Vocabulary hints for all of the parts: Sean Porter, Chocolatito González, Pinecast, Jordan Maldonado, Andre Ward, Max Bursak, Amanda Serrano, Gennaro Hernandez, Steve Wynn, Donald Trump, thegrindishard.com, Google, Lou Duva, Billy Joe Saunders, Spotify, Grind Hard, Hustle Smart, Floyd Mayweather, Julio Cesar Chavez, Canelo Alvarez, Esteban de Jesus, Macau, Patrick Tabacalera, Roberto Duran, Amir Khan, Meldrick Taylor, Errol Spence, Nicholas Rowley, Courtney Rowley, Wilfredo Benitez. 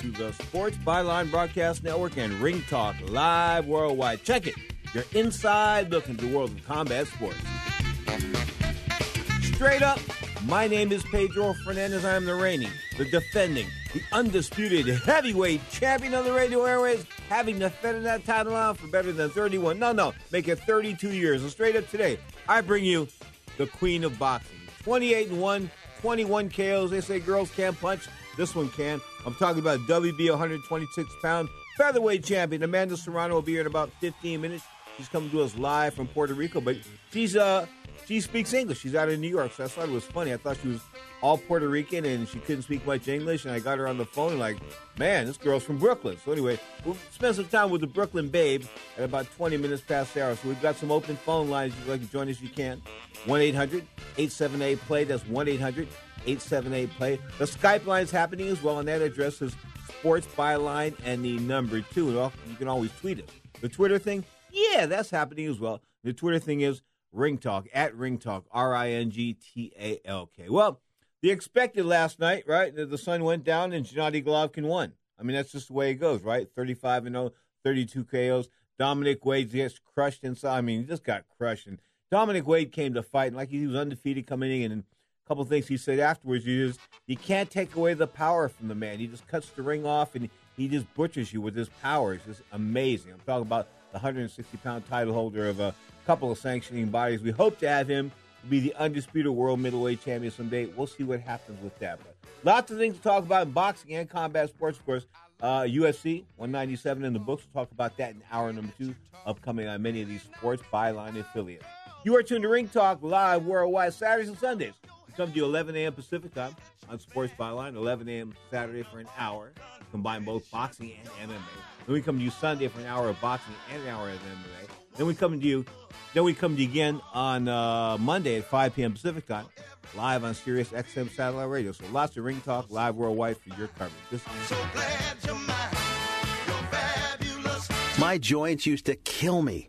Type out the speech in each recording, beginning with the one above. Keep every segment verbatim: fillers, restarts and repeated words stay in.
to the Sports Byline Broadcast Network and Ring Talk live worldwide. Check it. Your inside look into the world of combat sports. Straight up, my name is Pedro Fernandez. I am the reigning, the defending, the undisputed heavyweight champion of the radio airways, having defended that title on for better than thirty-one. No, no, make it thirty-two years. And straight up today, I bring you the queen of boxing. twenty-eight and one, twenty-one K Os. They say girls can't punch. This one can. I'm talking about W B O one twenty-six pound featherweight champion. Amanda Serrano will be here in about fifteen minutes. She's coming to us live from Puerto Rico, but she's uh she speaks English. She's out of New York, so I thought it was funny. I thought she was all Puerto Rican and she couldn't speak much English, and I got her on the phone and like, man, this girl's from Brooklyn. So anyway, we'll spend some time with the Brooklyn babe at about twenty minutes past the hour. So we've got some open phone lines. If you'd like to join us, if you can. one eight hundred eight seven eight play. That's one eight hundred eight seven eight play. The Skype line's happening as well, and that address is Sports Byline and the number two. And you can always tweet us. The Twitter thing, yeah, that's happening as well. The Twitter thing is Ring Talk, at Ring Talk, R I N G T A L K. Well, the expected last night, right? The sun went down and Gennady Golovkin won. I mean, that's just the way it goes, right? thirty-five and oh, thirty-two K Os. Dominic Wade gets crushed inside. I mean, he just got crushed. And Dominic Wade came to fight, and like he was undefeated coming in, and couple things he said afterwards, you just you can't take away the power from the man. He just cuts the ring off and he just butchers you with his power. It's just amazing. I'm talking about the one sixty pound title holder of a couple of sanctioning bodies. We hope to have him be the undisputed world middleweight champion someday. We'll see what happens with that. But lots of things to talk about in boxing and combat sports, of course. Uh, U F C one ninety-seven in the books. We'll talk about that in hour number two, upcoming on many of these Sports Byline affiliates. You are tuned to Ring Talk live worldwide Saturdays and Sundays. Come to you eleven a.m. Pacific time on Sports Byline, eleven a.m. Saturday for an hour. Combine both boxing and M M A. Then we come to you Sunday for an hour of boxing and an hour of M M A. Then we come to you, then we come to you again on uh, Monday at five p.m. Pacific time, live on Sirius X M Satellite Radio. So lots of Ring Talk live worldwide for your coverage. This- I'm so glad you're mine. My joints used to kill me.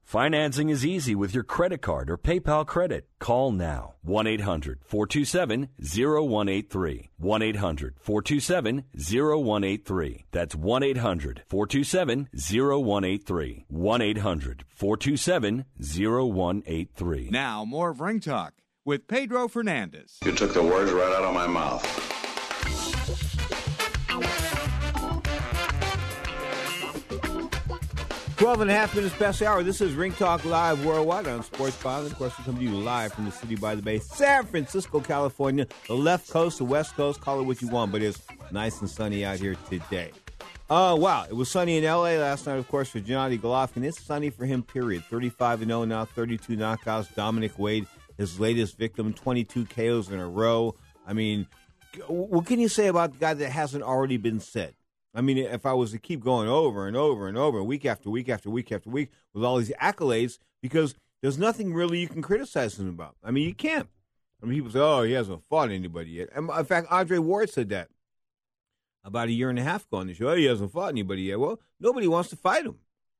Financing is easy with your credit card or PayPal credit. Call now. one eight hundred, four two seven, zero one eight three. one eight hundred, four two seven, zero one eight three. That's one eight hundred, four two seven, zero one eight three. one eight hundred, four two seven, zero one eight three. Now, more of Ring Talk with Pedro Fernandez. You took the words right out of my mouth. twelve and a half minutes past the hour. This is Ring Talk Live Worldwide on SportsBiz. Of course, we come to you live from the city by the bay, San Francisco, California, the left coast, the west coast. Call it what you want, but it's nice and sunny out here today. Oh, uh, wow. It was sunny in L A last night, of course, for Gennady Golovkin. It's sunny for him, period. thirty-five and oh now, thirty-two knockouts. Dominic Wade, his latest victim, twenty-two K Os in a row. I mean, what can you say about the guy that hasn't already been said? I mean, if I was to keep going over and over and over, week after week after week after week, with all these accolades, because there's nothing really you can criticize him about. I mean, you can't. I mean, people say, oh, he hasn't fought anybody yet. And in fact, Andre Ward said that about a year and a half ago on the show. Oh, he hasn't fought anybody yet. Well, nobody wants to fight him.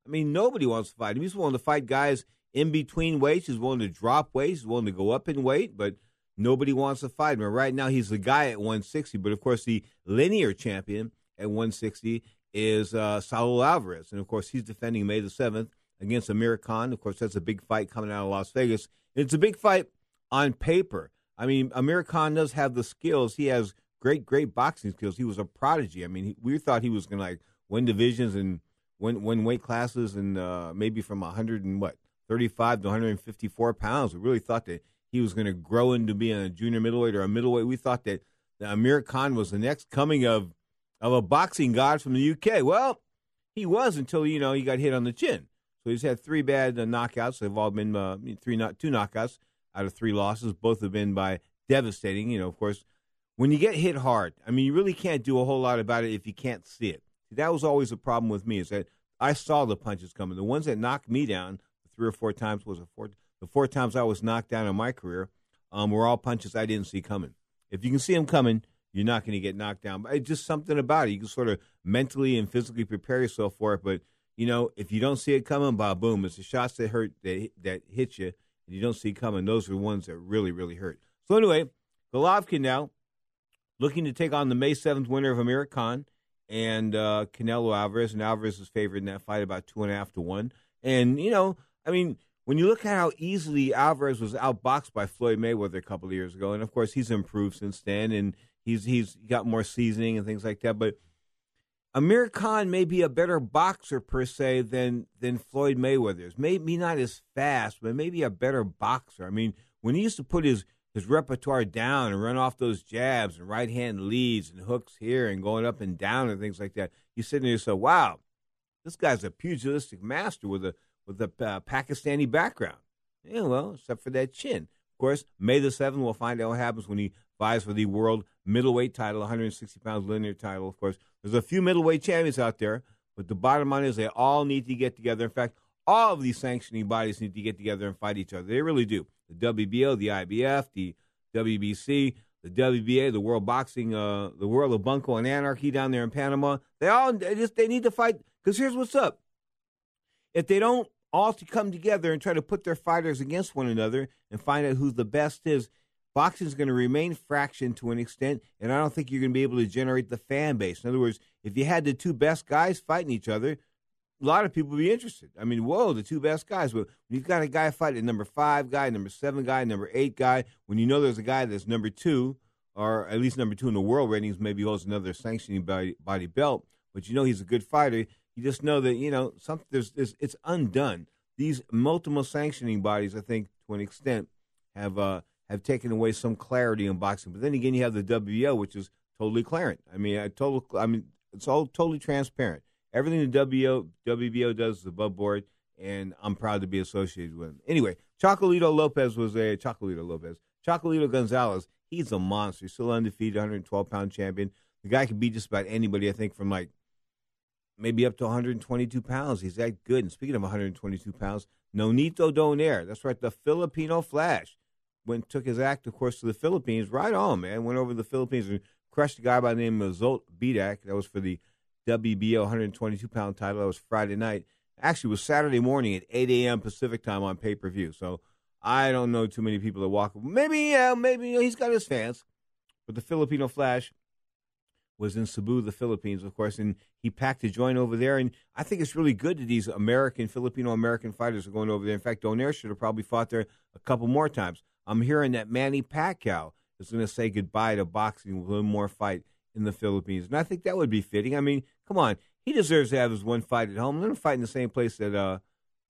I mean, nobody wants to fight him. He's willing to fight guys in between weights. He's willing to drop weights. He's willing to go up in weight, but nobody wants to fight him. And right now, he's the guy at one sixty, but of course, the linear champion at one sixty is uh, Saul Alvarez. And, of course, he's defending May the seventh against Amir Khan. Of course, that's a big fight coming out of Las Vegas. And it's a big fight on paper. I mean, Amir Khan does have the skills. He has great, great boxing skills. He was a prodigy. I mean, he, we thought he was going to, like, win divisions and win, win weight classes and uh, maybe from one hundred and what, thirty-five to one hundred fifty-four pounds. We really thought that he was going to grow into being a junior middleweight or a middleweight. We thought that, that Amir Khan was the next coming of of a boxing god from the U K. Well, he was until, you know, he got hit on the chin. So he's had three bad uh, knockouts. They've all been uh, three not two knockouts out of three losses. Both have been by devastating, you know, of course. When you get hit hard, I mean, you really can't do a whole lot about it if you can't see it. That was always the problem with me, is that I saw the punches coming. The ones that knocked me down three or four times, was a four, the four times I was knocked down in my career, um, were all punches I didn't see coming. If you can see them coming, you're not going to get knocked down. But it's just something about it. You can sort of mentally and physically prepare yourself for it. But, you know, if you don't see it coming, bah, boom. It's the shots that hurt, that, that hit you, and you don't see coming. Those are the ones that really, really hurt. So, anyway, Golovkin now looking to take on the May seventh winner of Amir Khan and uh, Canelo Alvarez. And Alvarez is favored in that fight about two and a half to one. And, you know, I mean, when you look at how easily Alvarez was outboxed by Floyd Mayweather a couple of years ago, and, of course, he's improved since then, and He's he's got more seasoning and things like that. But Amir Khan may be a better boxer, per se, than than Floyd Mayweather's. Maybe not as fast, but maybe a better boxer. I mean, when he used to put his, his repertoire down and run off those jabs and right-hand leads and hooks here and going up and down and things like that, you sit there and you say, wow, this guy's a pugilistic master with a, with a uh, Pakistani background. Yeah, well, except for that chin. Of course, May the seventh, we'll find out what happens when he vies for the world middleweight title, one hundred sixty pounds linear title, of course. There's a few middleweight champions out there, but the bottom line is they all need to get together. In fact, all of these sanctioning bodies need to get together and fight each other. They really do. The W B O, the I B F, the W B C, the W B A, the World Boxing, uh, the World of Bunko and Anarchy down there in Panama. They all they just they need to fight, because here's what's up. If they don't all to come together and try to put their fighters against one another and find out who the best is, boxing is going to remain fractioned to an extent, and I don't think you're going to be able to generate the fan base. In other words, if you had the two best guys fighting each other, a lot of people would be interested. I mean, whoa, the two best guys. Well, you've got a guy fighting number five guy, number seven guy, number eight guy, when you know there's a guy that's number two, or at least number two in the world ratings, maybe holds another sanctioning body, body belt, but you know he's a good fighter. You just know that, you know, some, there's, there's, it's undone. These multiple sanctioning bodies, I think, to an extent, have uh, have taken away some clarity in boxing. But then again, you have the W B O, which is totally clarent. I mean, I total. I mean, it's all totally transparent. Everything the W B O does is above board, and I'm proud to be associated with him. Anyway, Chocolito López was a Chocolito López. Chocolatito González, he's a monster. He's still undefeated, one twelve pound champion. The guy can beat just about anybody, I think, from like maybe up to one twenty-two pounds. He's that good. And speaking of one twenty-two pounds, Nonito Donaire, that's right, the Filipino Flash, went took his act, of course, to the Philippines. Right on, man. Went over to the Philippines and crushed a guy by the name of Zolt Bidak. That was for the W B O one twenty-two pound title. That was Friday night. Actually, it was Saturday morning at eight a.m. Pacific time on pay-per-view. So I don't know too many people that walk. Maybe, yeah, maybe you know, he's got his fans. But the Filipino Flash was in Cebu, the Philippines, of course, and he packed a joint over there. And I think it's really good that these American, Filipino-American fighters are going over there. In fact, Donaire should have probably fought there a couple more times. I'm hearing that Manny Pacquiao is going to say goodbye to boxing with one more fight in the Philippines. And I think that would be fitting. I mean, come on. He deserves to have his one fight at home. Let him fight in the same place that uh,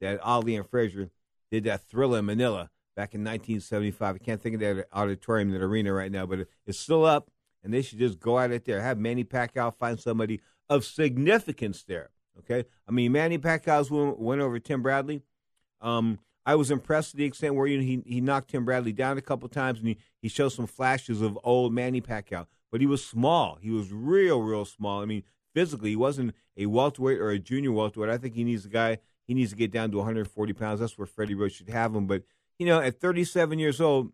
that Ali and Frazier did that thriller in Manila back in nineteen seventy-five. I can't think of that auditorium, that arena right now, but it's still up, and they should just go at it there. Have Manny Pacquiao find somebody of significance there, okay? I mean, Manny Pacquiao's win over Tim Bradley. Um, I was impressed to the extent where he he knocked Tim Bradley down a couple times, and he, he showed some flashes of old Manny Pacquiao. But he was small. He was real, real small. I mean, physically, he wasn't a welterweight or a junior welterweight. I think he needs a guy. He needs to get down to one forty pounds. That's where Freddie Roach should have him. But, you know, at thirty-seven years old,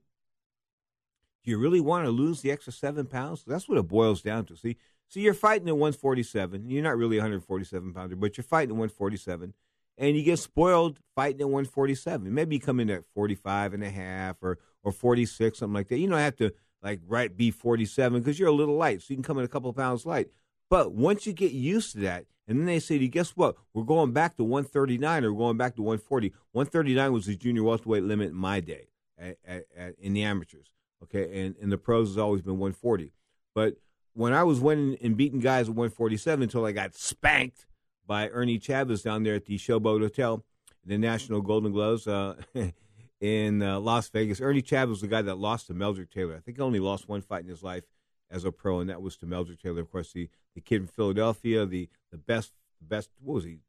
do you really want to lose the extra seven pounds? That's what it boils down to. See, see, you're fighting at one forty-seven. You're not really a one forty-seven pounder, but you're fighting at one forty-seven. And you get spoiled fighting at one forty-seven. Maybe you come in at forty-five and a half or, or forty-six, something like that. You don't have to, like, right be forty-seven because you're a little light. So you can come in a couple of pounds light. But once you get used to that, and then they say to you, guess what? We're going back to one thirty-nine or we're going back to one forty. one thirty-nine was the junior welterweight limit in my day at, at, at, in the amateurs. Okay, and in the pros has always been one forty. But when I was winning and beating guys at one forty-seven until I got spanked by Ernie Chavez down there at the Showboat Hotel, the National Golden Gloves uh, in uh, Las Vegas. Ernie Chavez was the guy that lost to Meldrick Taylor. I think he only lost one fight in his life as a pro, and that was to Meldrick Taylor, of course, the, the kid from Philadelphia, the, the best, best what was he,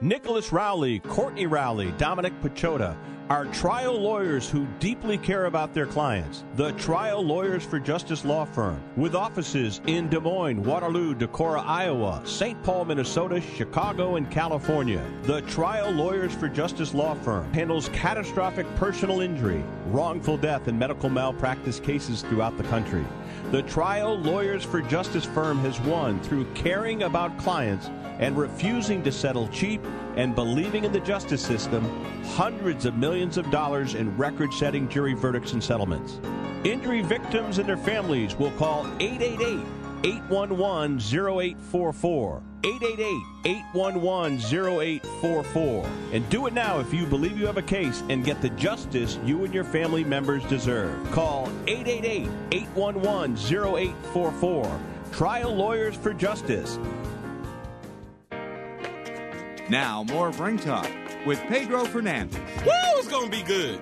Nicholas Rowley, Courtney Rowley, Dominic Pachota are trial lawyers who deeply care about their clients. The Trial Lawyers for Justice Law Firm, with offices in Des Moines, Waterloo, Decorah, Iowa, Saint Paul, Minnesota, Chicago, and California. The Trial Lawyers for Justice Law Firm handles catastrophic personal injury, wrongful death, and medical malpractice cases throughout the country. The Trial Lawyers for Justice firm has won through caring about clients and refusing to settle cheap and believing in the justice system hundreds of millions of dollars in record-setting jury verdicts and settlements. Injury victims and their families will call eight eight eight, eight one one, zero eight four four. eight eight eight, eight one one, zero eight four four. And do it now if you believe you have a case and get the justice you and your family members deserve. Call eight eight eight, eight one one, zero eight four four. Trial Lawyers for Justice. Now, more Ring Talk with Pedro Fernandez. Woo, it's going to be good.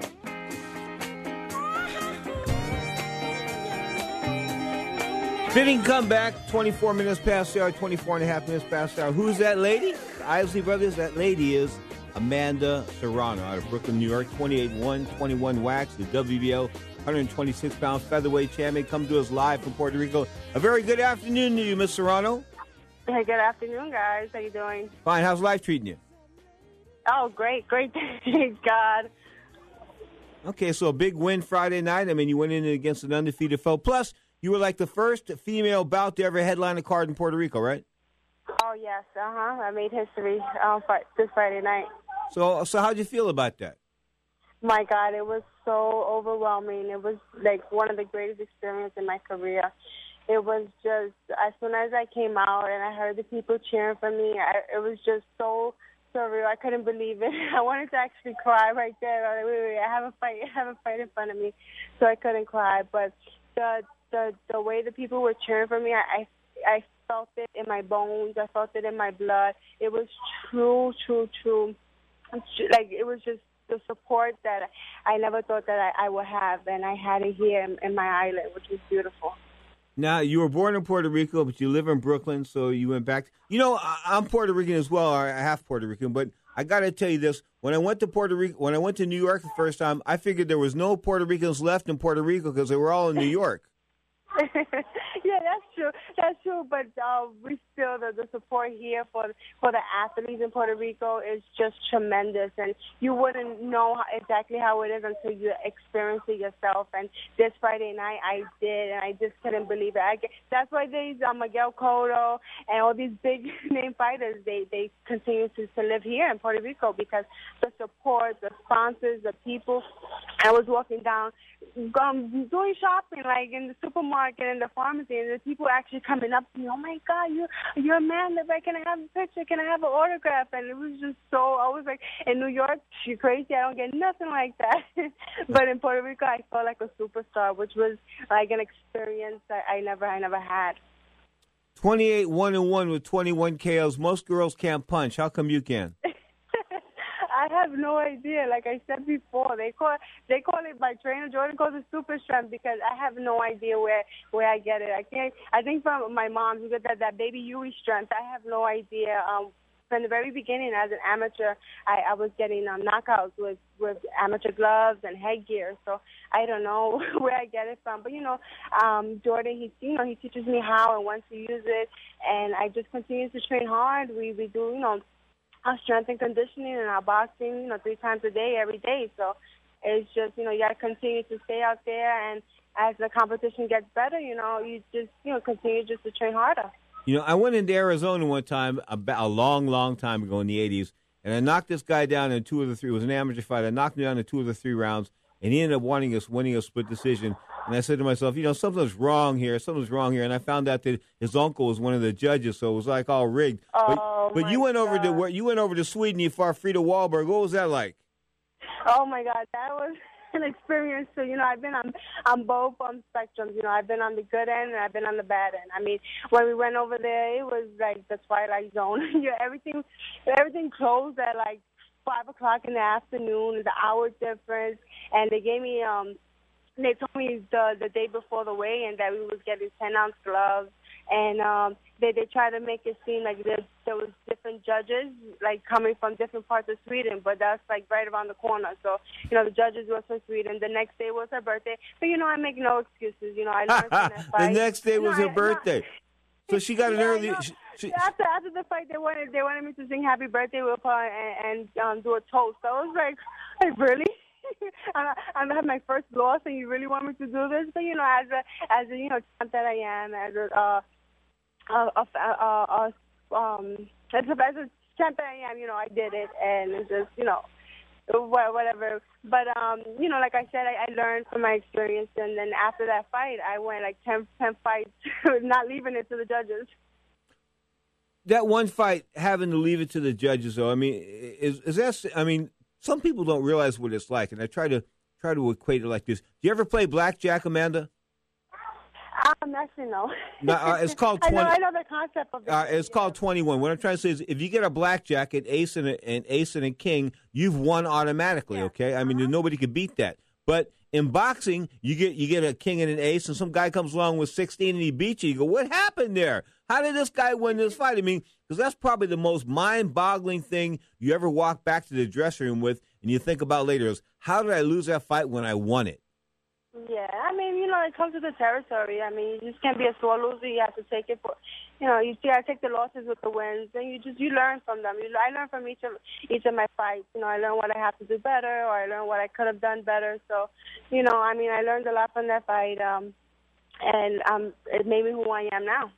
Fitting comeback, twenty-four minutes past the hour, twenty-four and a half minutes past the hour. Who's that lady? The Isley Brothers. That lady is Amanda Serrano out of Brooklyn, New York, twenty-eight one, twenty-one wax, the W B O, one hundred twenty-six pounds featherweight champion. Come to us live from Puerto Rico. A very good afternoon to you, Miss Serrano. Hey, good afternoon, guys. How you doing? Fine. How's life treating you? Oh, great. Great. Thank God. Okay, so a big win Friday night. I mean, you went in against an undefeated foe. Plus, you were like the first female bout to ever headline a card in Puerto Rico, right? Oh, yes. Uh-huh. I made history uh, this Friday night. So, so how'd you feel about that? My God, it was so overwhelming. It was, like, one of the greatest experiences in my career. It was just, as soon as I came out and I heard the people cheering for me, I, it was just so surreal. I couldn't believe it. I wanted to actually cry right there. I was like, wait, wait, wait, I have a fight. I have a fight in front of me. So I couldn't cry. But the the, the way the people were cheering for me, I, I, I felt it in my bones. I felt it in my blood. It was true, true, true. Like, it was just the support that I never thought that I, I would have. And I had it here in, in my island, which was beautiful. Now, you were born in Puerto Rico, but you live in Brooklyn, so you went back. You know, I'm Puerto Rican as well, or half Puerto Rican, but I got to tell you this. When I went to Puerto Rico, when I went to New York the first time, I figured there was no Puerto Ricans left in Puerto Rico because they were all in New York. Yeah, that's true. That's true. But uh, we still, the, the support here for for the athletes in Puerto Rico is just tremendous. And you wouldn't know how, exactly how it is until you experience it yourself. And this Friday night, I did, and I just couldn't believe it. I, that's why these uh, Miguel Cotto and all these big name fighters, they, they continue to, to live here in Puerto Rico because the support, the sponsors, the people. I was walking down, um, doing shopping, like in the supermarket and the pharmacy, and the people actually coming up to me, oh, my God, you, you're Amanda, can I have a picture? Can I have an autograph? And it was just so, I was like, in New York, you're crazy. I don't get nothing like that. But in Puerto Rico, I felt like a superstar, which was like an experience that I never, I never had. twenty-eight one and one with twenty-one K Os. Most girls can't punch. How come you can? I have no idea. Like I said before, they call they call it, my trainer Jordan calls it super strength, because I have no idea where where I get it. I can't. I think from my mom, who got that that baby Yui strength. I have no idea. Um, from the very beginning, as an amateur, I, I was getting um, knockouts with with amateur gloves and headgear. So I don't know where I get it from. But you know, um, Jordan, he you know he teaches me how and when to use it, and I just continue to train hard. We we do you know. Our strength and conditioning and our boxing, you know, three times a day, every day. So it's just, you know, you got to continue to stay out there. And as the competition gets better, you know, you just, you know, continue just to train harder. You know, I went into Arizona one time, about a long, long time ago in the eighties, and I knocked this guy down in two of the three. It was an amateur fight. I knocked him down in two of the three rounds, and he ended up wanting us, winning a split decision. And I said to myself, you know, something's wrong here. Something's wrong here. And I found out that his uncle was one of the judges, so it was like all rigged. Oh, but but you went God. over to where you went over to Sweden. You fought Frida Wahlberg. What was that like? Oh my God, that was an experience. So you know, I've been on on both um, spectrums. You know, I've been on the good end and I've been on the bad end. I mean, when we went over there, it was like the twilight zone. you know, everything everything closed at like five o'clock in the afternoon. The hour difference, and they gave me um. They told me the the day before the weigh-in that we was getting ten ounce gloves, and um, they they tried to make it seem like there, there was different judges like coming from different parts of Sweden, but that's like right around the corner. So you know the judges was from Sweden. The next day was her birthday, but you know I make no excuses. You know I learned from that fight. The next day was you know, her I, birthday. Not, So she got an yeah, early. She, she, after after the fight, they wanted they wanted me to sing Happy Birthday with her and, and um, do a toast. So I was like, hey, really? I, I have my first loss, and you really want me to do this? But you know, as a as a, you know champ that I am, as a uh, a, a, a, a, um as a, as a champ that I am, you know, I did it, and it's just you know whatever. But um, you know, like I said, I, I learned from my experience, and then after that fight, I went like ten, ten fights, not leaving it to the judges. That one fight, having to leave it to the judges, though. I mean, is is that? I mean. Some people don't realize what it's like, and I try to try to equate it like this. Do you ever play blackjack, Amanda? Um, actually, no. no uh, it's called twenty. I, know, I know the concept of it. Uh, it's yeah. called twenty-one. What I'm trying to say is, if you get a blackjack, an ace and a, an ace and a king, you've won automatically. Yeah. Okay, I mean uh-huh. nobody could beat that. But in boxing, you get you get a king and an ace, and some guy comes along with sixteen and he beats you. You go, what happened there? How did this guy win this fight? I mean, because that's probably the most mind-boggling thing you ever walk back to the dressing room with, and you think about later is, how did I lose that fight when I won it? Yeah, I mean, you know, it comes to the territory. I mean, you just can't be a sore loser. You have to take it for, you know, you got to take the losses with the wins, and you just you learn from them. You, I learn from each of each of my fights. You know, I learn what I have to do better, or I learn what I could have done better. So, you know, I mean, I learned a lot from that fight, um, and um, it made me who I am now.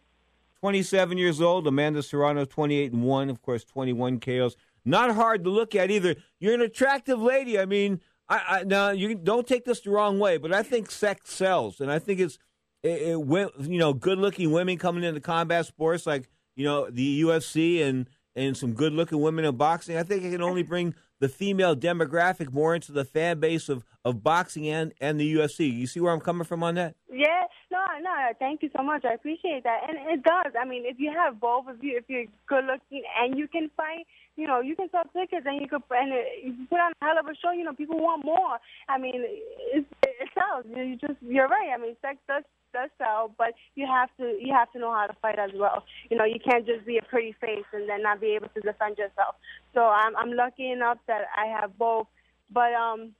twenty-seven years old, Amanda Serrano, twenty-eight and one, of course, twenty-one K Os. Not hard to look at either. You're an attractive lady. I mean, I, I now you don't take this the wrong way, but I think sex sells, and I think it's it, it, you know good-looking women coming into combat sports like you know the U F C and and some good-looking women in boxing. I think it can only bring the female demographic more into the fan base of, of boxing and, and the U F C. You see where I'm coming from on that? Yeah, no, no, thank you so much. I appreciate that. And it does. I mean, if you have both of you, if you're good-looking and you can fight, you know, you can sell tickets and you could and you put on a hell of a show. You know, people want more. I mean, it, it sells. You just, you're right. I mean, sex does does sell, but you have to you have to know how to fight as well. You know, you can't just be a pretty face and then not be able to defend yourself. So I'm I'm lucky enough that I have both. But um,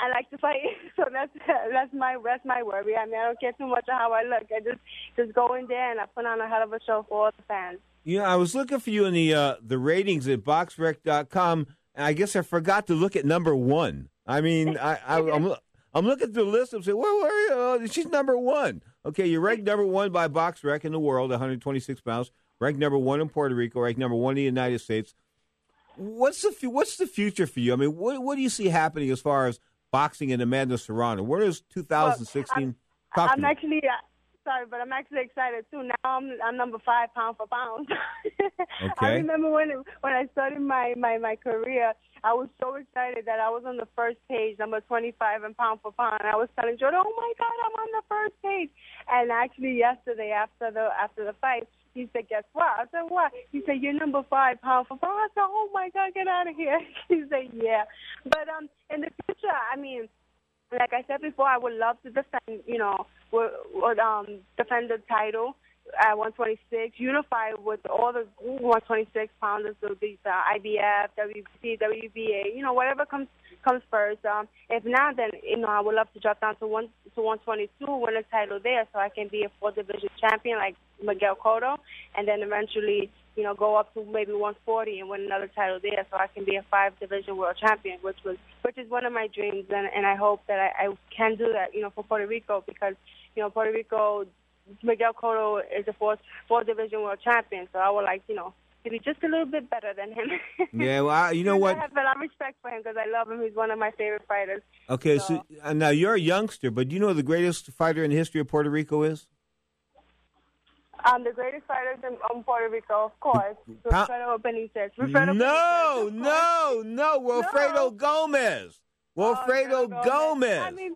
I like to fight, so that's that's my that's my worry. I mean, I don't care too much on how I look. I just just go in there and I put on a hell of a show for all the fans. You know, I was looking for you in the uh, the ratings at box rec dot com, and I guess I forgot to look at number one. I mean, I, I I'm I'm looking through the list and say, well, where are you? She's number one. Okay, you're ranked number one by BoxRec in the world, one hundred twenty-six pounds. Ranked number one in Puerto Rico. Ranked number one in the United States. What's the what's the future for you? I mean, what what do you see happening as far as boxing and Amanda Serrano? Where is two thousand sixteen? Well, I'm, I'm actually uh, sorry, but I'm actually excited too. Now I'm I'm number five pound for pound. Okay. I remember when when I started my, my, my career, I was so excited that I was on the first page, number twenty-five and pound for pound. And I was telling Jordan, "Oh my God, I'm on the first page!" And actually, yesterday after the after the fight, he said, "Guess what?" I said, "What?" He said, "You're number five pound for pound." I said, "Oh my God, get out of here!" He said, "Yeah." But um, in the future, I mean, like I said before, I would love to defend, you know, would, would um defend the title at one twenty-six, unified with all the one twenty-six pounders, so these uh, I B F, W B C, W B A, you know, whatever comes comes first. Um, if not, then you know I would love to drop down to one to one twenty-two, win a title there, so I can be a four division champion like Miguel Cotto, and then eventually, you know, go up to maybe one forty and win another title there, so I can be a five division world champion, which was which is one of my dreams, and and I hope that I, I can do that, you know, for Puerto Rico, because you know Puerto Rico. Miguel Cotto is a four, four division world champion, so I would like, you know, to be just a little bit better than him. Yeah, well, I, you know what? I have a lot of respect for him because I love him. He's one of my favorite fighters. Okay, so, so now you're a youngster, but do you know who the greatest fighter in the history of Puerto Rico is? Um, the greatest fighters in um, Puerto Rico, of course. Wilfredo Benitez. Wilfredo no, Benitez, no, no, Wilfredo no. Gomez. Wilfredo oh, Gomez. I mean,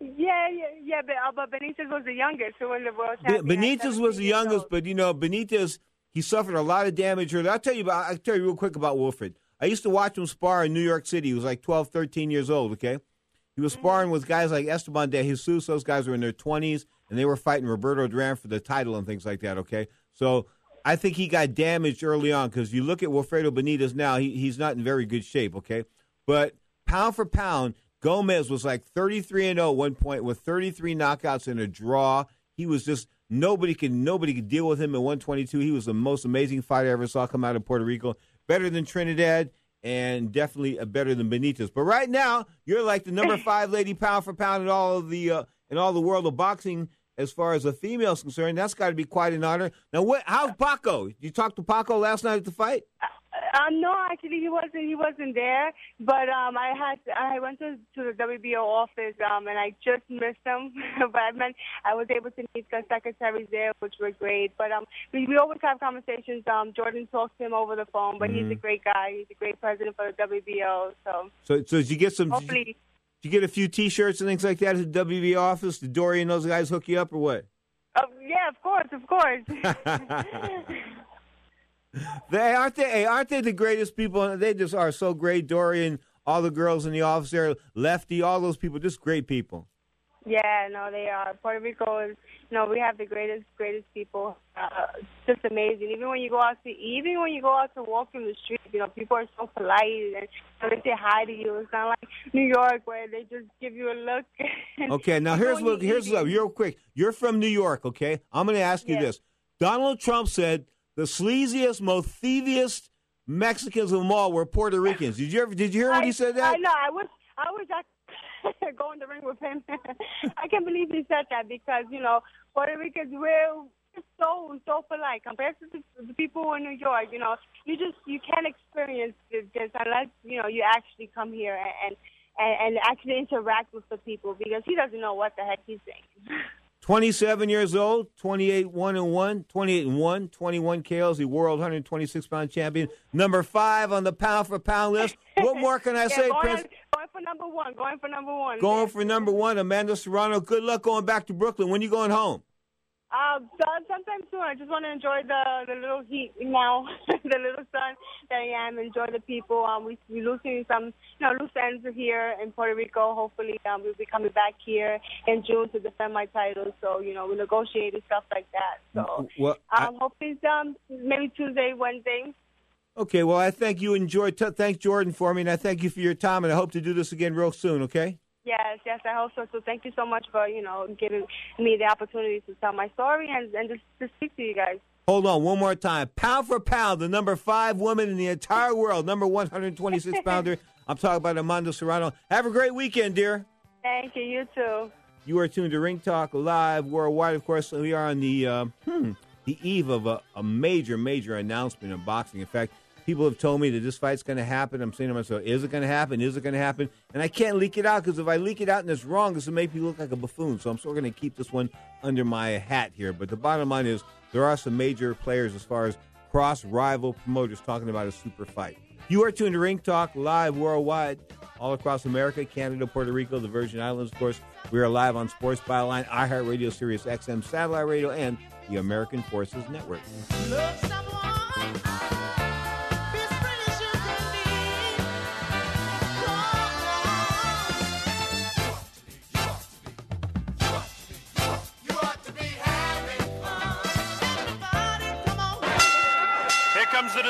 Yeah, yeah, yeah, but, uh, but Benitez was the youngest who won the world championship. Benitez was the youngest, but, you know, Benitez, he suffered a lot of damage early. I'll tell you about, I'll tell you real quick about Wilfred. I used to watch him spar in New York City. He was like twelve, thirteen years old, okay? He was sparring mm-hmm. with guys like Esteban de Jesus. Those guys were in their twenties, and they were fighting Roberto Duran for the title and things like that, okay? So I think he got damaged early on because you look at Wilfredo Benitez now, he, he's not in very good shape, okay? But pound for pound, Gomez was like thirty-three and oh at one point with thirty-three knockouts and a draw. He was just, nobody could, nobody could deal with him at one twenty-two. He was the most amazing fighter I ever saw come out of Puerto Rico. Better than Trinidad and definitely better than Benitez. But right now, you're like the number five lady pound for pound in all of the uh, in all the world of boxing as far as a female is concerned. That's got to be quite an honor. Now, what? How's Paco? You talked to Paco last night at the fight? Um, no, actually, he wasn't. He wasn't there. But um, I had I went to, to the W B O office, um, and I just missed him. But I meant I was able to meet the secretaries there, which were great. But um, we, we always have conversations. Um, Jordan talks to him over the phone, but mm-hmm. he's a great guy. He's a great president for the W B O. So, so, so did you get some? Hopefully, did you, did you get a few T-shirts and things like that at the W B O office? Did Dory and those guys hook you up, or what? Oh, yeah, of course, of course. They aren't they aren't they the greatest people? They just are so great. Dorian, all the girls in the office there, Lefty, all those people, just great people. Yeah, no, they are. Puerto Rico is, you know, we have the greatest, greatest people. Uh, just amazing. Even when you go out to, even when you go out to walk in the street, you know, people are so polite and they say hi to you. It's not like New York where they just give you a look. Okay, now here's what here's what, real quick. You're from New York, okay? I'm going to ask you yes. this. Donald Trump said the sleaziest, most thieviest Mexicans of them all were Puerto Ricans. Did you ever? Did you hear what he said? That I know. I wish I wish I could go in the ring with him. I can't believe he said that because you know Puerto Ricans were so so polite compared to the, the people in New York. You know, you just you can't experience this unless you know you actually come here and and, and actually interact with the people because he doesn't know what the heck he's saying. twenty-seven years old, twenty-eight one and one, twenty-eight and one, twenty-one K Os, the world one twenty-six pound champion, number five on the pound for pound list. What more can I yeah, say, going Prince? On, going for number one, going for number one. Going for number one, Amanda Serrano. Good luck going back to Brooklyn. When are you going home? Uh, sometime soon. I just want to enjoy the, the little heat now, the little sun that I am. Enjoy the people. Um, we we losing some, you know, loose ends here in Puerto Rico. Hopefully, um, we'll be coming back here in June to defend my title. So, you know, we negotiated stuff like that. So, well, I, um, hopefully, um, maybe Tuesday, Wednesday. Okay. Well, I thank you. Enjoy. T- thank Jordan for me, and I thank you for your time. And I hope to do this again real soon. Okay. Yes, yes, I hope so. So thank you so much for, you know, giving me the opportunity to tell my story and, and just to speak to you guys. Hold on one more time. Pound for pound, the number five woman in the entire world, number one twenty-six pounder. I'm talking about Amanda Serrano. Have a great weekend, dear. Thank you. You too. You are tuned to Ring Talk Live Worldwide. Of course, we are on the uh, hmm, the eve of a, a major, major announcement in boxing. In fact, people have told me that this fight's going to happen. I'm saying to myself, is it going to happen? Is it going to happen? And I can't leak it out because if I leak it out and it's wrong, this will make me look like a buffoon. So I'm still going to keep this one under my hat here. But the bottom line is there are some major players as far as cross-rival promoters talking about a super fight. You are tuned to Ring Talk Live Worldwide, all across America, Canada, Puerto Rico, the Virgin Islands. Of course, we are live on Sports Byline, iHeartRadio, Sirius X M, Satellite Radio, and the American Forces Network. Love someone, be as pretty as you can be. You ought to be having fun. Everybody, come on. Here comes the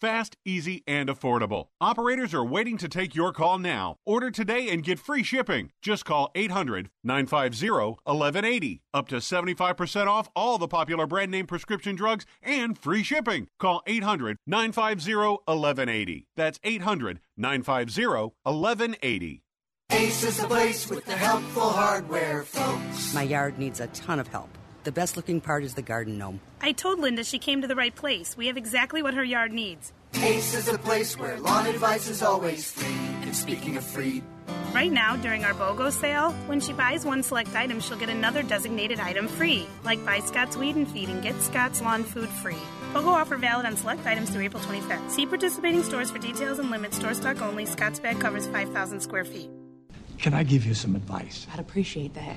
fast, easy, and affordable. Operators are waiting to take your call now. Order today and get free shipping. Just call eight hundred, nine five zero, one one eight zero. Up to seventy-five percent off all the popular brand name prescription drugs and free shipping. Call eight hundred, nine five zero, one one eight zero. That's eight hundred, nine five zero, one one eight zero. Ace is the place with the helpful hardware, folks. My yard needs a ton of help. The best looking part is the garden gnome. I told Linda she came to the right place. We have exactly what her yard needs. Ace is the place where lawn advice is always free. And speaking of free, right now during our BOGO sale, when she buys one select item, she'll get another designated item free. Like buy Scott's Weed and Feed and get Scott's Lawn Food free. BOGO offer valid on select items through April twenty-fifth. See participating stores for details and limits. Store stock only. Scott's bag covers five thousand square feet. Can I give you some advice? I'd appreciate that.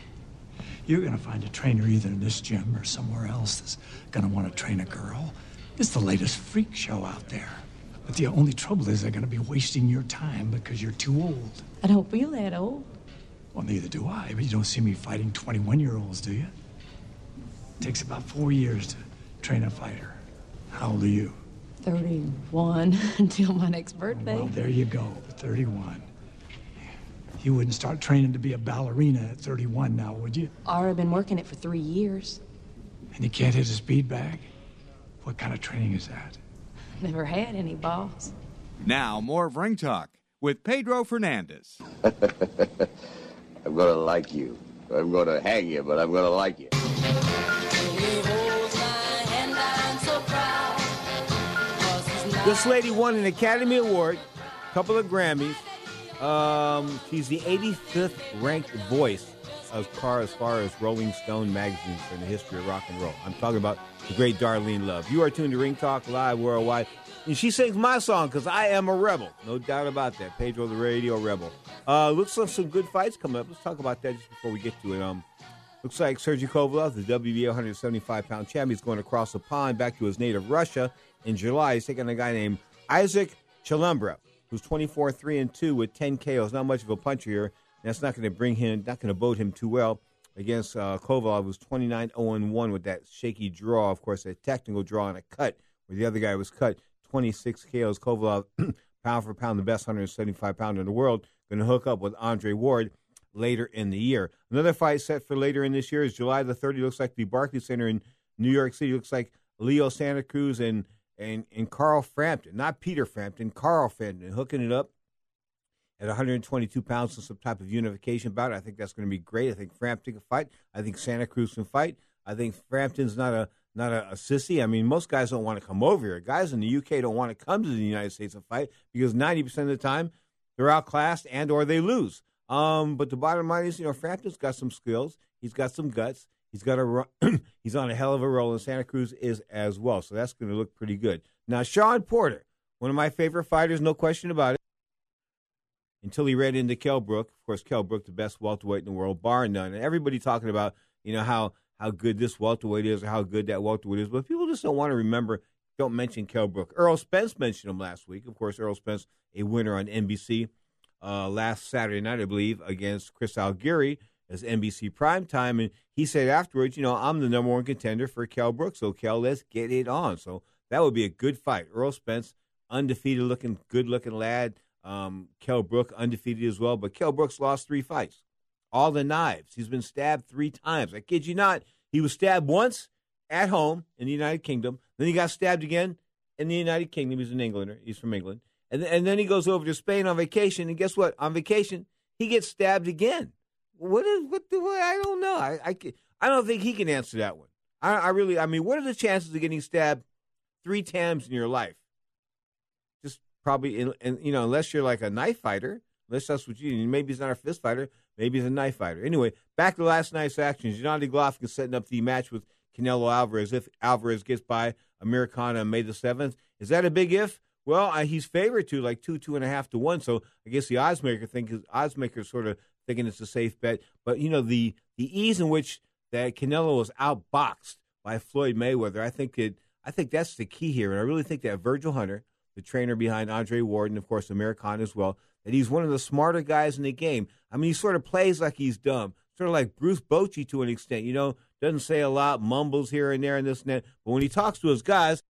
You're going to find a trainer either in this gym or somewhere else that's going to want to train a girl. It's the latest freak show out there. But the only trouble is they're going to be wasting your time because you're too old. I don't feel that old. Well, neither do I, but you don't see me fighting twenty-one-year-olds, do you? It takes about four years to train a fighter. How old are you? thirty-one until my next birthday. Well, there you go, thirty-one. You wouldn't start training to be a ballerina at thirty-one now, would you? I've been working it for three years. And you can't hit a speed bag? What kind of training is that? Never had any balls. Now, more of Ring Talk with Pedro Fernandez. I'm going to like you. I'm going to hang you, but I'm going to like you. He holds my hand, I'm so This lady won an Academy Award, a couple of Grammys. Um, she's the eighty-fifth ranked voice as far, as far as Rolling Stone magazine for the history of rock and roll. I'm talking about the great Darlene Love. You are tuned to Ring Talk Live Worldwide. And she sings my song because I am a rebel. No doubt about that. Pedro the Radio Rebel. Uh, looks like some good fights coming up. Let's talk about that just before we get to it. Um, looks like Sergey Kovalev, the W B A one seventy-five pound champion, is going across the pond back to his native Russia in July. He's taking a guy named Isaac Chalembra, who's twenty-four three and two with ten K Os. Not much of a puncher here. That's not going to bring him, not going to bode him too well against uh, Kovalev, who's twenty-nine oh and one with that shaky draw. Of course, a technical draw and a cut where the other guy was cut. twenty-six K Os. Kovalev, pound for pound, the best one seventy-five pounder in the world, going to hook up with Andre Ward later in the year. Another fight set for later in this year is July the thirtieth. Looks like the Barclays Center in New York City. Looks like Leo Santa Cruz and, and, and Carl Frampton, not Peter Frampton, Carl Frampton, hooking it up at one twenty-two pounds in some type of unification bout. I think that's going to be great. I think Frampton can fight. I think Santa Cruz can fight. I think Frampton's not a Not a, a sissy. I mean, most guys don't want to come over here. Guys in the U K don't want to come to the United States and fight because ninety percent of the time they're outclassed and or they lose. Um, but the bottom line is, you know, Frampton's got some skills. He's got some guts. He's got a he's on a hell of a roll, and Santa Cruz is as well. So that's going to look pretty good. Now, Sean Porter, one of my favorite fighters, no question about it, until he ran into Kell Brook. Of course, Kell Brook, the best welterweight in the world, bar none. And everybody talking about, you know, how how good this welterweight is or how good that welterweight is. But people just don't want to remember, don't mention Kell Brook. Errol Spence mentioned him last week. Of course, Errol Spence, a winner on N B C uh, last Saturday night, I believe, against Chris Algieri as N B C primetime. And he said afterwards, you know, I'm the number one contender for Kell Brook, so Kell, let's get it on. So that would be a good fight. Errol Spence, undefeated looking, good-looking lad. Um, Kell Brook, undefeated as well. But Kell Brook's lost three fights. All the knives. He's been stabbed three times. I kid you not. He was stabbed once at home in the United Kingdom. Then he got stabbed again in the United Kingdom. He's an Englander. He's from England. And, th- and then he goes over to Spain on vacation. And guess what? On vacation, he gets stabbed again. What is, what the, what, I don't know. I, I, can, I don't think he can answer that one. I, I really, I mean, what are the chances of getting stabbed three times in your life? Just probably, in, in, you know, unless you're like a knife fighter. Unless that's what you need. Maybe he's not a fist fighter. Maybe he's a knife fighter. Anyway, back to last night's action. Gennady Golovkin setting up the match with Canelo Alvarez. If Alvarez gets by Amir Khan on May the seventh, is that a big if? Well, uh, he's favored to like two, two and a half to one. So I guess the oddsmaker think oddsmaker sort of thinking it's a safe bet. But you know the the ease in which that Canelo was outboxed by Floyd Mayweather. I think it. I think that's the key here, and I really think that Virgil Hunter, the trainer behind Andre Ward, and of course Amir Khan as well, that he's one of the smarter guys in the game. I mean, he sort of plays like he's dumb, sort of like Bruce Bochy to an extent. You know, doesn't say a lot, mumbles here and there and this and that. But when he talks to his guys,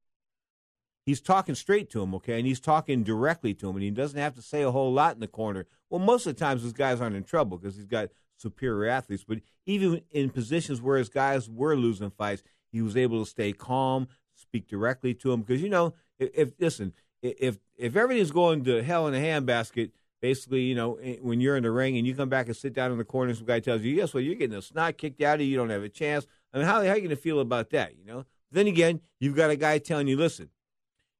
he's talking straight to them, okay? And he's talking directly to them, and he doesn't have to say a whole lot in the corner. Well, most of the times his guys aren't in trouble because he's got superior athletes. But even in positions where his guys were losing fights, he was able to stay calm, speak directly to them. Because, you know, if, if listen, if if everything's going to hell in a handbasket, basically, you know, when you're in the ring and you come back and sit down in the corner and some guy tells you, yes, well, you're getting a snot kicked out of you. You don't have a chance. I mean, how, how are you going to feel about that, you know? Then again, you've got a guy telling you, listen,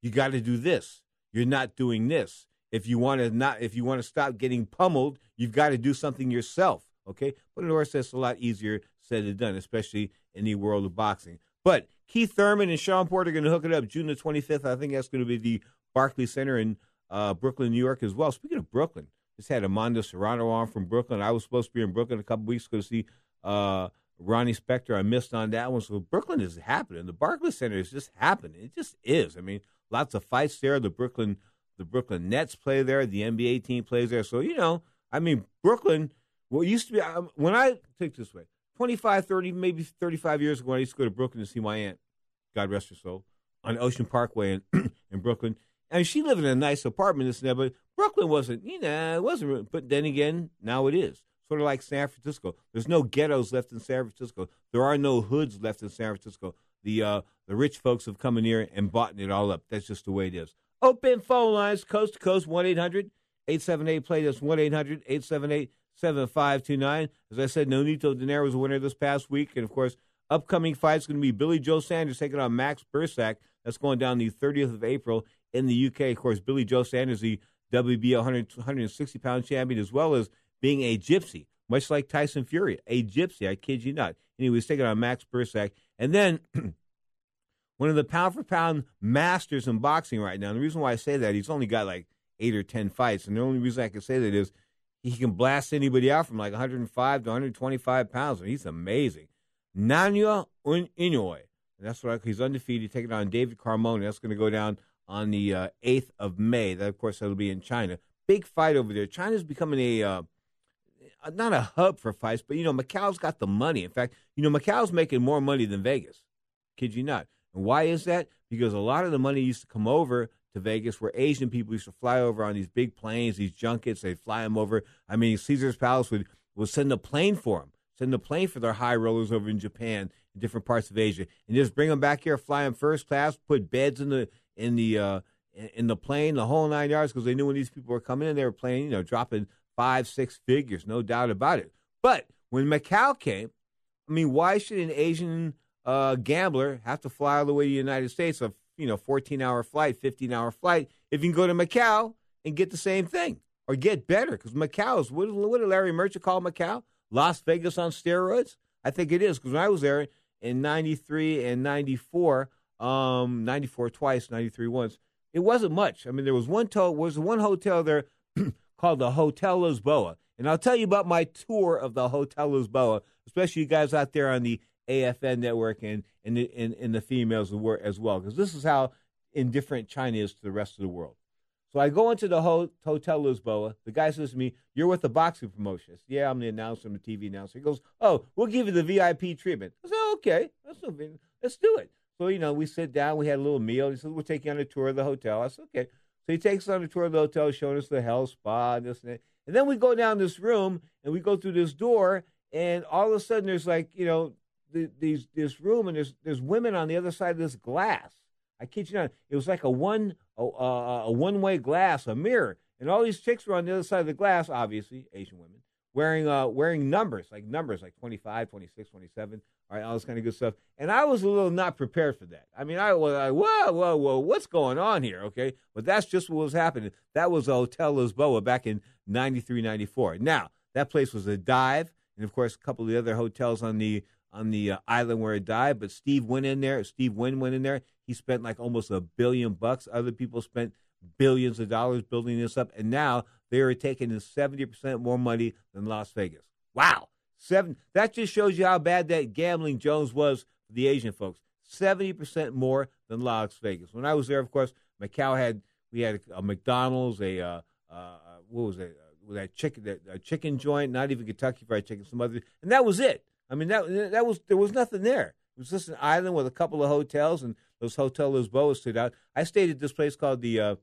you got to do this. You're not doing this. If you want to not, if you want to stop getting pummeled, you've got to do something yourself, okay? But of course, that's a lot easier said than done, especially in the world of boxing. But Keith Thurman and Sean Porter are going to hook it up June the twenty-fifth. I think that's going to be the Barclays Center in Uh, Brooklyn, New York as well. Speaking of Brooklyn, just had Amanda Serrano on from Brooklyn. I was supposed to be in Brooklyn a couple weeks ago to see uh, Ronnie Spector. I missed on that one. So Brooklyn is happening. The Barclays Center is just happening. It just is. I mean, lots of fights there. The Brooklyn, the Brooklyn Nets play there. The N B A team plays there. So, you know, I mean, Brooklyn, what used to be, I, when I take this way, twenty-five, thirty, maybe thirty-five years ago, I used to go to Brooklyn to see my aunt, God rest her soul, on Ocean Parkway in, in Brooklyn. I mean, she lived in a nice apartment, this and that, but Brooklyn wasn't, you know, it wasn't. But then again, now it is. Sort of like San Francisco. There's no ghettos left in San Francisco. There are no hoods left in San Francisco. The uh, the rich folks have come in here and bought it all up. That's just the way it is. Open phone lines, coast to coast, one eight hundred eight seven eight play. That's one eight hundred eight seven eight seven five two nine. As I said, Nonito Donaire was a winner this past week. And, of course, upcoming fight's going to be Billy Joe Saunders taking on Max Bursak. That's going down the thirtieth of April in the U K. Of course, Billy Joe Saunders, the W B A one hundred, one hundred sixty pound champion, as well as being a gypsy, much like Tyson Fury, a gypsy, I kid you not. And he was taking on Max Bursak. And then one of the pound-for-pound masters in boxing right now, and the reason why I say that, he's only got like eight or ten fights, and the only reason I can say that is he can blast anybody out from like one hundred five to one hundred twenty-five pounds, and he's amazing. Nanya Inoue, and that's what I, he's undefeated, taking on David Carmona. That's going to go down on the uh, eighth of May. That, of course, that'll be in China. Big fight over there. China's becoming a, uh, not a hub for fights, but, you know, Macau's got the money. In fact, you know, Macau's making more money than Vegas. Kid you not. And why is that? Because a lot of the money used to come over to Vegas where Asian people used to fly over on these big planes, these junkets. They'd fly them over. I mean, Caesar's Palace would, would send a plane for them, send a plane for their high rollers over in Japan and different parts of Asia, and just bring them back here, fly them first class, put beds in the in the uh, in the plane, the whole nine yards, because they knew when these people were coming in, they were playing, you know, dropping five, six figures, no doubt about it. But when Macau came, I mean, why should an Asian uh, gambler have to fly all the way to the United States, a you know fourteen-hour flight, fifteen-hour flight, if you can go to Macau and get the same thing or get better? Because Macau is, what, what did Larry Merchant call Macau? Las Vegas on steroids? I think it is, because when I was there in ninety-three and ninety-four, um, ninety-four twice, ninety-three once, it wasn't much. I mean, there was one to- was one hotel there called the Hotel Lisboa, and I'll tell you about my tour of the Hotel Lisboa, especially you guys out there on the A F N network and and the, and, and the females as well, because this is how indifferent China is to the rest of the world. So I go into the ho- Hotel Lisboa. The guy says to me, "You're with the boxing promotion." I said, "Yeah, I'm the announcer, I'm the T V announcer." He goes, "Oh, we'll give you the V I P treatment." I said, "Oh, okay, that's no, let's do it." So, you know, we sit down, we had a little meal. He says, "We'll take you on a tour of the hotel." I said, "Okay." So he takes us on a tour of the hotel, showing us the health spa and this and that. And then we go down this room and we go through this door, and all of a sudden there's like, you know, the, these this room, and there's there's women on the other side of this glass. I kid you not. It was like a one a, a one-way glass, a mirror, and all these chicks were on the other side of the glass, obviously, Asian women, wearing uh, wearing numbers, like numbers, like twenty-five, twenty-six, twenty-seven, all right, all this kind of good stuff. And I was a little not prepared for that. I mean, I was like, whoa, whoa, whoa, what's going on here, okay? But that's just what was happening. That was the Hotel Lisboa back in ninety-three, ninety-four. Now, that place was a dive, and, of course, a couple of the other hotels on the on the uh, island where it died, but Steve went in there. Steve Wynn went in there. He spent like almost a billion bucks. Other people spent billions of dollars building this up, and now they are taking in seventy percent more money than Las Vegas. Wow. Seven. That just shows you how bad that gambling Jones was for the Asian folks. seventy percent more than Las Vegas. When I was there, of course, Macau had, we had a, a McDonald's, a, uh, uh, what was it, uh, that chicken, that, a chicken joint, not even Kentucky Fried Chicken, some other, and that was it. I mean, that that was there was nothing there. It was just an island with a couple of hotels, and those Hotel Lisboa stood out. I stayed at this place called the uh,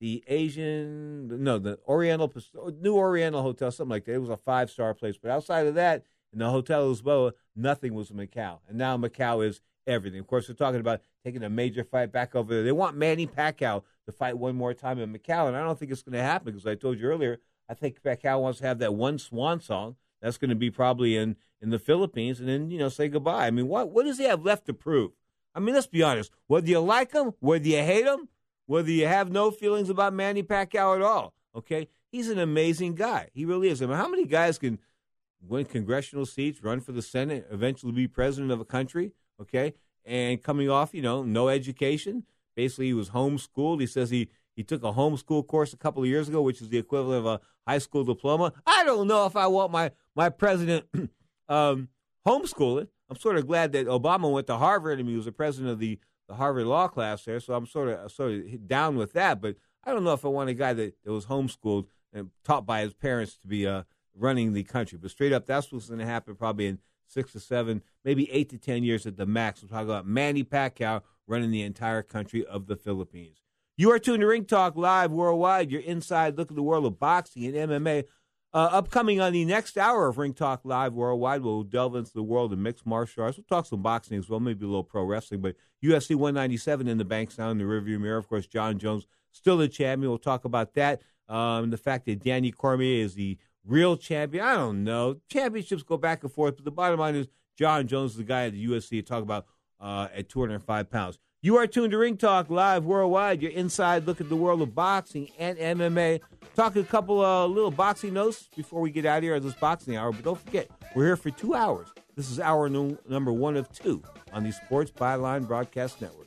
the Asian, no, the Oriental, New Oriental Hotel, something like that. It was a five-star place. But outside of that, in the Hotel Lisboa, nothing was Macau. And now Macau is everything. Of course, we're talking about taking a major fight back over there. They want Manny Pacquiao to fight one more time in Macau, and I don't think it's going to happen because I told you earlier, I think Pacquiao wants to have that one swan song. That's going to be probably in, in the Philippines, and then, you know, say goodbye. I mean, what what does he have left to prove? I mean, let's be honest. Whether you like him, whether you hate him, whether you have no feelings about Manny Pacquiao at all, okay? He's an amazing guy. He really is. I mean, how many guys can win congressional seats, run for the Senate, eventually be president of a country, okay? And coming off, you know, no education. Basically, he was homeschooled. He says he He took a homeschool course a couple of years ago, which is the equivalent of a high school diploma. I don't know if I want my, my president um, homeschooling. I'm sort of glad that Obama went to Harvard. I mean, he was the president of the, the Harvard law class there, so I'm sort of sort of down with that. But I don't know if I want a guy that, that was homeschooled and taught by his parents to be uh, running the country. But straight up, that's what's going to happen probably in six to seven, maybe eight to ten years at the max. We're talking about Manny Pacquiao running the entire country of the Philippines. You are tuned to Ring Talk Live Worldwide. You're inside look at the world of boxing and M M A. Uh, upcoming on the next hour of Ring Talk Live Worldwide, we'll delve into the world of mixed martial arts. We'll talk some boxing as well, maybe a little pro wrestling. But U F C one ninety-seven in the banks down in the rearview mirror. Of course, John Jones still the champion. We'll talk about that. Um, the fact that Danny Cormier is the real champion. I don't know. Championships go back and forth. But the bottom line is John Jones is the guy at the U F C to talk about uh, at two hundred five pounds. You are tuned to Ring Talk Live Worldwide, your inside look at the world of boxing and M M A. Talking a couple of little boxing notes before we get out of here at this boxing hour. But don't forget, we're here for two hours. This is hour no, number one of two on the Sports Byline Broadcast Network.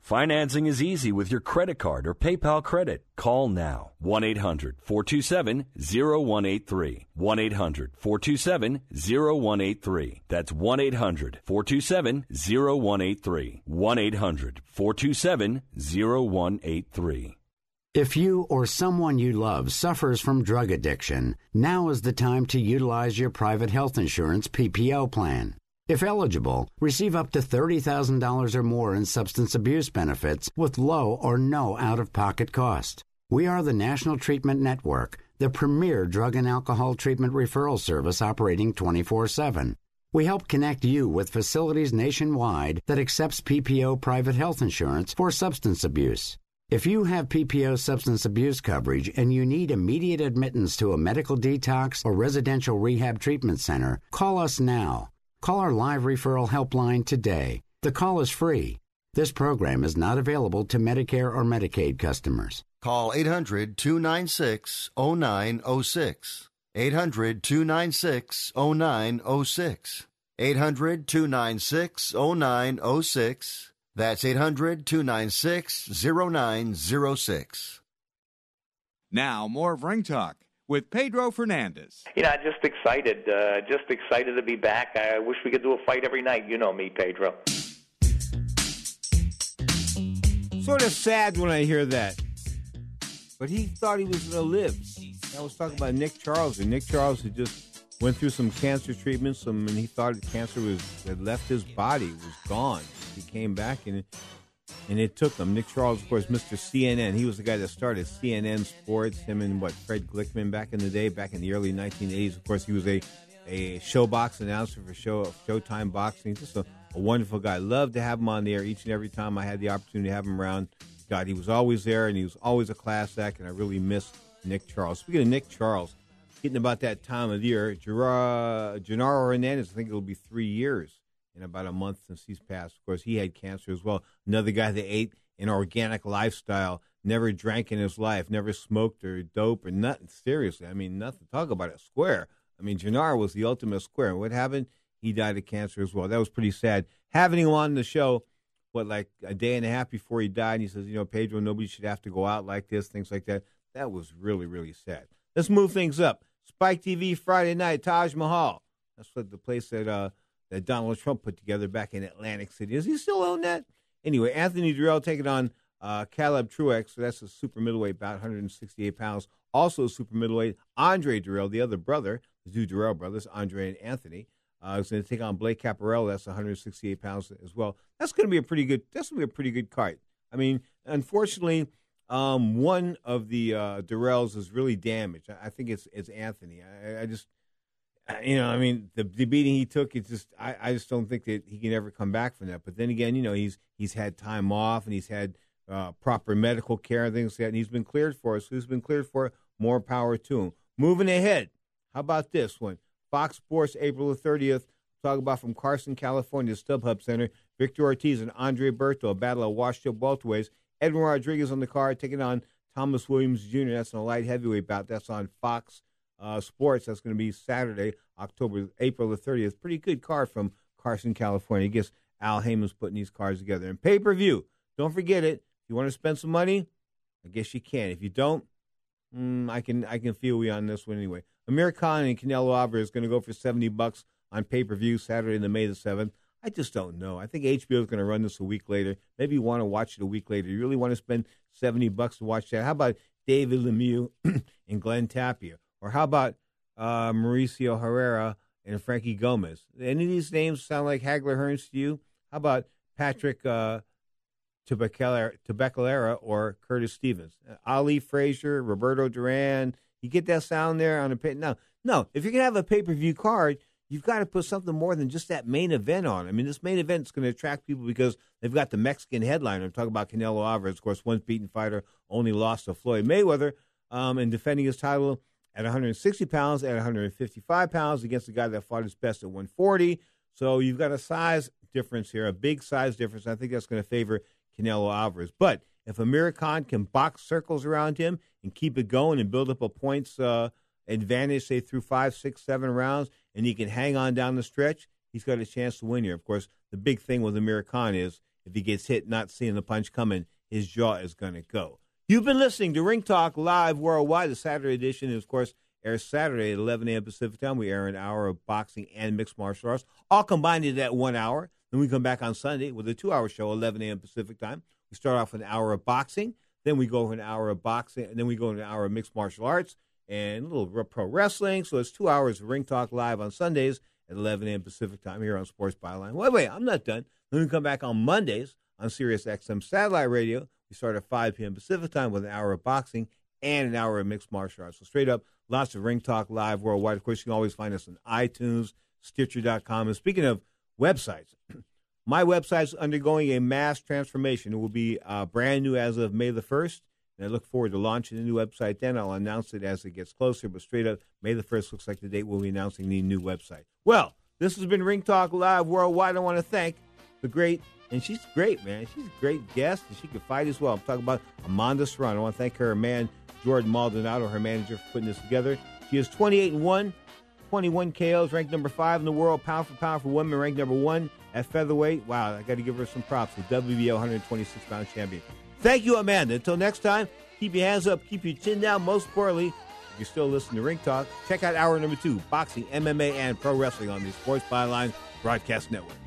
Financing is easy with your credit card or PayPal credit. Call now. one eight hundred, four two seven, zero one eight three. one eight hundred, four two seven, zero one eight three. That's one eight hundred, four two seven, zero one eight three. one eight hundred, four two seven, zero one eight three. If you or someone you love suffers from drug addiction, now is the time to utilize your private health insurance P P O plan. If eligible, receive up to thirty thousand dollars or more in substance abuse benefits with low or no out-of-pocket cost. We are the National Treatment Network, the premier drug and alcohol treatment referral service operating twenty-four seven. We help connect you with facilities nationwide that accepts P P O private health insurance for substance abuse. If you have P P O substance abuse coverage and you need immediate admittance to a medical detox or residential rehab treatment center, call us now. Call our live referral helpline today. The call is free. This program is not available to Medicare or Medicaid customers. Call eight hundred, two nine six, zero nine zero six. eight hundred, two nine six, zero nine zero six. eight hundred, two nine six, zero nine zero six. That's eight hundred, two nine six, zero nine zero six. Now, more of Ring Talk with Pedro Fernandez. You know, I'm just excited. Uh, just excited to be back. I wish we could do a fight every night. You know me, Pedro. Sort of sad when I hear that. But he thought he was going to live. I was talking about Nick Charles, and Nick Charles had just went through some cancer treatments, some, and he thought the cancer was, had left his body, was gone. He came back, and it, and it took him. Nick Charles, of course, Mister C N N. He was the guy that started C N N Sports, him and, what, Fred Glickman back in the day, back in the early nineteen eighties. Of course, he was a, a showbox announcer for show Showtime Boxing. Just a, a wonderful guy. Loved to have him on the air each and every time I had the opportunity to have him around. God, he was always there, and he was always a class act, and I really miss Nick Charles. Speaking of Nick Charles, getting about that time of year, Gerard, Gennaro Hernandez, I think it'll be three years. In about a month since he's passed. Of course, he had cancer as well. Another guy that ate an organic lifestyle, never drank in his life, never smoked or dope or nothing. Seriously, I mean, nothing. Talk about it. Square. I mean, Gennaro was the ultimate square. What happened? He died of cancer as well. That was pretty sad. Having him on the show what, like a day and a half before he died, and he says, you know, Pedro, nobody should have to go out like this, things like that. That was really, really sad. Let's move things up. Spike T V Friday night, Taj Mahal. That's what the place that uh, that Donald Trump put together back in Atlantic City. Does he still own that? Anyway, Anthony Durrell taking on uh, Caleb Truex. So that's a super middleweight, about one hundred sixty-eight pounds. Also super middleweight, Andre Durrell, the other brother, the two Durrell brothers, Andre and Anthony. Uh, he's going to take on Blake Caparello. That's one hundred sixty-eight pounds as well. That's going to be a pretty good. That's going to be a pretty good card. I mean, unfortunately, um, one of the uh, Durrells is really damaged. I, I think it's it's Anthony. I, I just, I, you know, I mean, the, the beating he took, it's just, I, I just don't think that he can ever come back from that. But then again, you know, he's he's had time off and he's had uh, proper medical care and things like that, and he's been cleared for it. So he's been cleared for it. More power to him. Moving ahead, how about this one? Fox Sports, April the thirtieth. Talk about from Carson, California, StubHub Center. Victor Ortiz and Andre Berto, a battle of washed-up welterweights. Edwin Rodriguez on the card, taking on Thomas Williams Junior That's in a light heavyweight bout. That's on Fox uh, Sports. That's going to be Saturday, October, April the thirtieth. Pretty good card from Carson, California. I guess Al Heyman's putting these cards together. And pay-per-view, don't forget it. If you want to spend some money, I guess you can. If you don't, mm, I can I can feel we on this one anyway. Amir Khan and Canelo Alvarez is going to go for seventy bucks on pay-per-view Saturday, the May the seventh. I just don't know. I think H B O is going to run this a week later. Maybe you want to watch it a week later. You really want to spend seventy bucks to watch that? How about David Lemieux and Glenn Tapia? Or how about uh, Mauricio Herrera and Frankie Gomez? Any of these names sound like Hagler-Hearns to you? How about Patrick uh, Tabacalera or Curtis Stevens? Ali Frazier, Roberto Duran. You get that sound there on a pay. No, no. If you're going to have a pay-per-view card, you've got to put something more than just that main event on. I mean, this main event is going to attract people because they've got the Mexican headliner. I'm talking about Canelo Alvarez, of course, once beaten fighter, only lost to Floyd Mayweather, um, and defending his title at one hundred sixty pounds, at one hundred fifty-five pounds against the guy that fought his best at one forty. So you've got a size difference here, a big size difference. I think that's going to favor Canelo Alvarez. But if Amir Khan can box circles around him and keep it going and build up a points uh, advantage, say, through five, six, seven rounds, and he can hang on down the stretch, he's got a chance to win here. Of course, the big thing with Amir Khan is if he gets hit not seeing the punch coming, his jaw is going to go. You've been listening to Ring Talk Live Worldwide. The Saturday edition is, of course, airs Saturday at eleven a.m. Pacific time. We air an hour of boxing and mixed martial arts, all combined into that one hour. Then we come back on Sunday with a two-hour show, eleven a.m. Pacific time. We start off with an hour of boxing, then we go over an hour of boxing, and then we go into an hour of mixed martial arts and a little pro wrestling. So it's two hours of Ring Talk Live on Sundays at eleven a.m. Pacific time here on Sports Byline. Wait, wait, I'm not done. Then we come back on Mondays on Sirius X M Satellite Radio. We start at five p.m. Pacific time with an hour of boxing and an hour of mixed martial arts. So straight up, lots of Ring Talk Live worldwide. Of course, you can always find us on iTunes, Stitcher dot com. And speaking of websites, my website's undergoing a mass transformation. It will be uh, brand new as of May the first, and I look forward to launching the new website then. I'll announce it as it gets closer, but straight up, May the first looks like the date we'll be announcing the new website. Well, this has been Ring Talk Live Worldwide. I want to thank the great, and she's great, man. She's a great guest, and she can fight as well. I'm talking about Amanda Serrano. I want to thank her man, Jordan Maldonado, her manager, for putting this together. She is twenty-eight and one. twenty-one K Os, ranked number five in the world, pound for pound for women, ranked number one at featherweight. Wow, I got to give her some props. The W B O one hundred twenty-six pound champion. Thank you, Amanda. Until next time, keep your hands up, keep your chin down. Most importantly, if you're still listening to Ring Talk, check out hour number two, boxing, M M A, and pro wrestling on the Sports Byline Broadcast Network.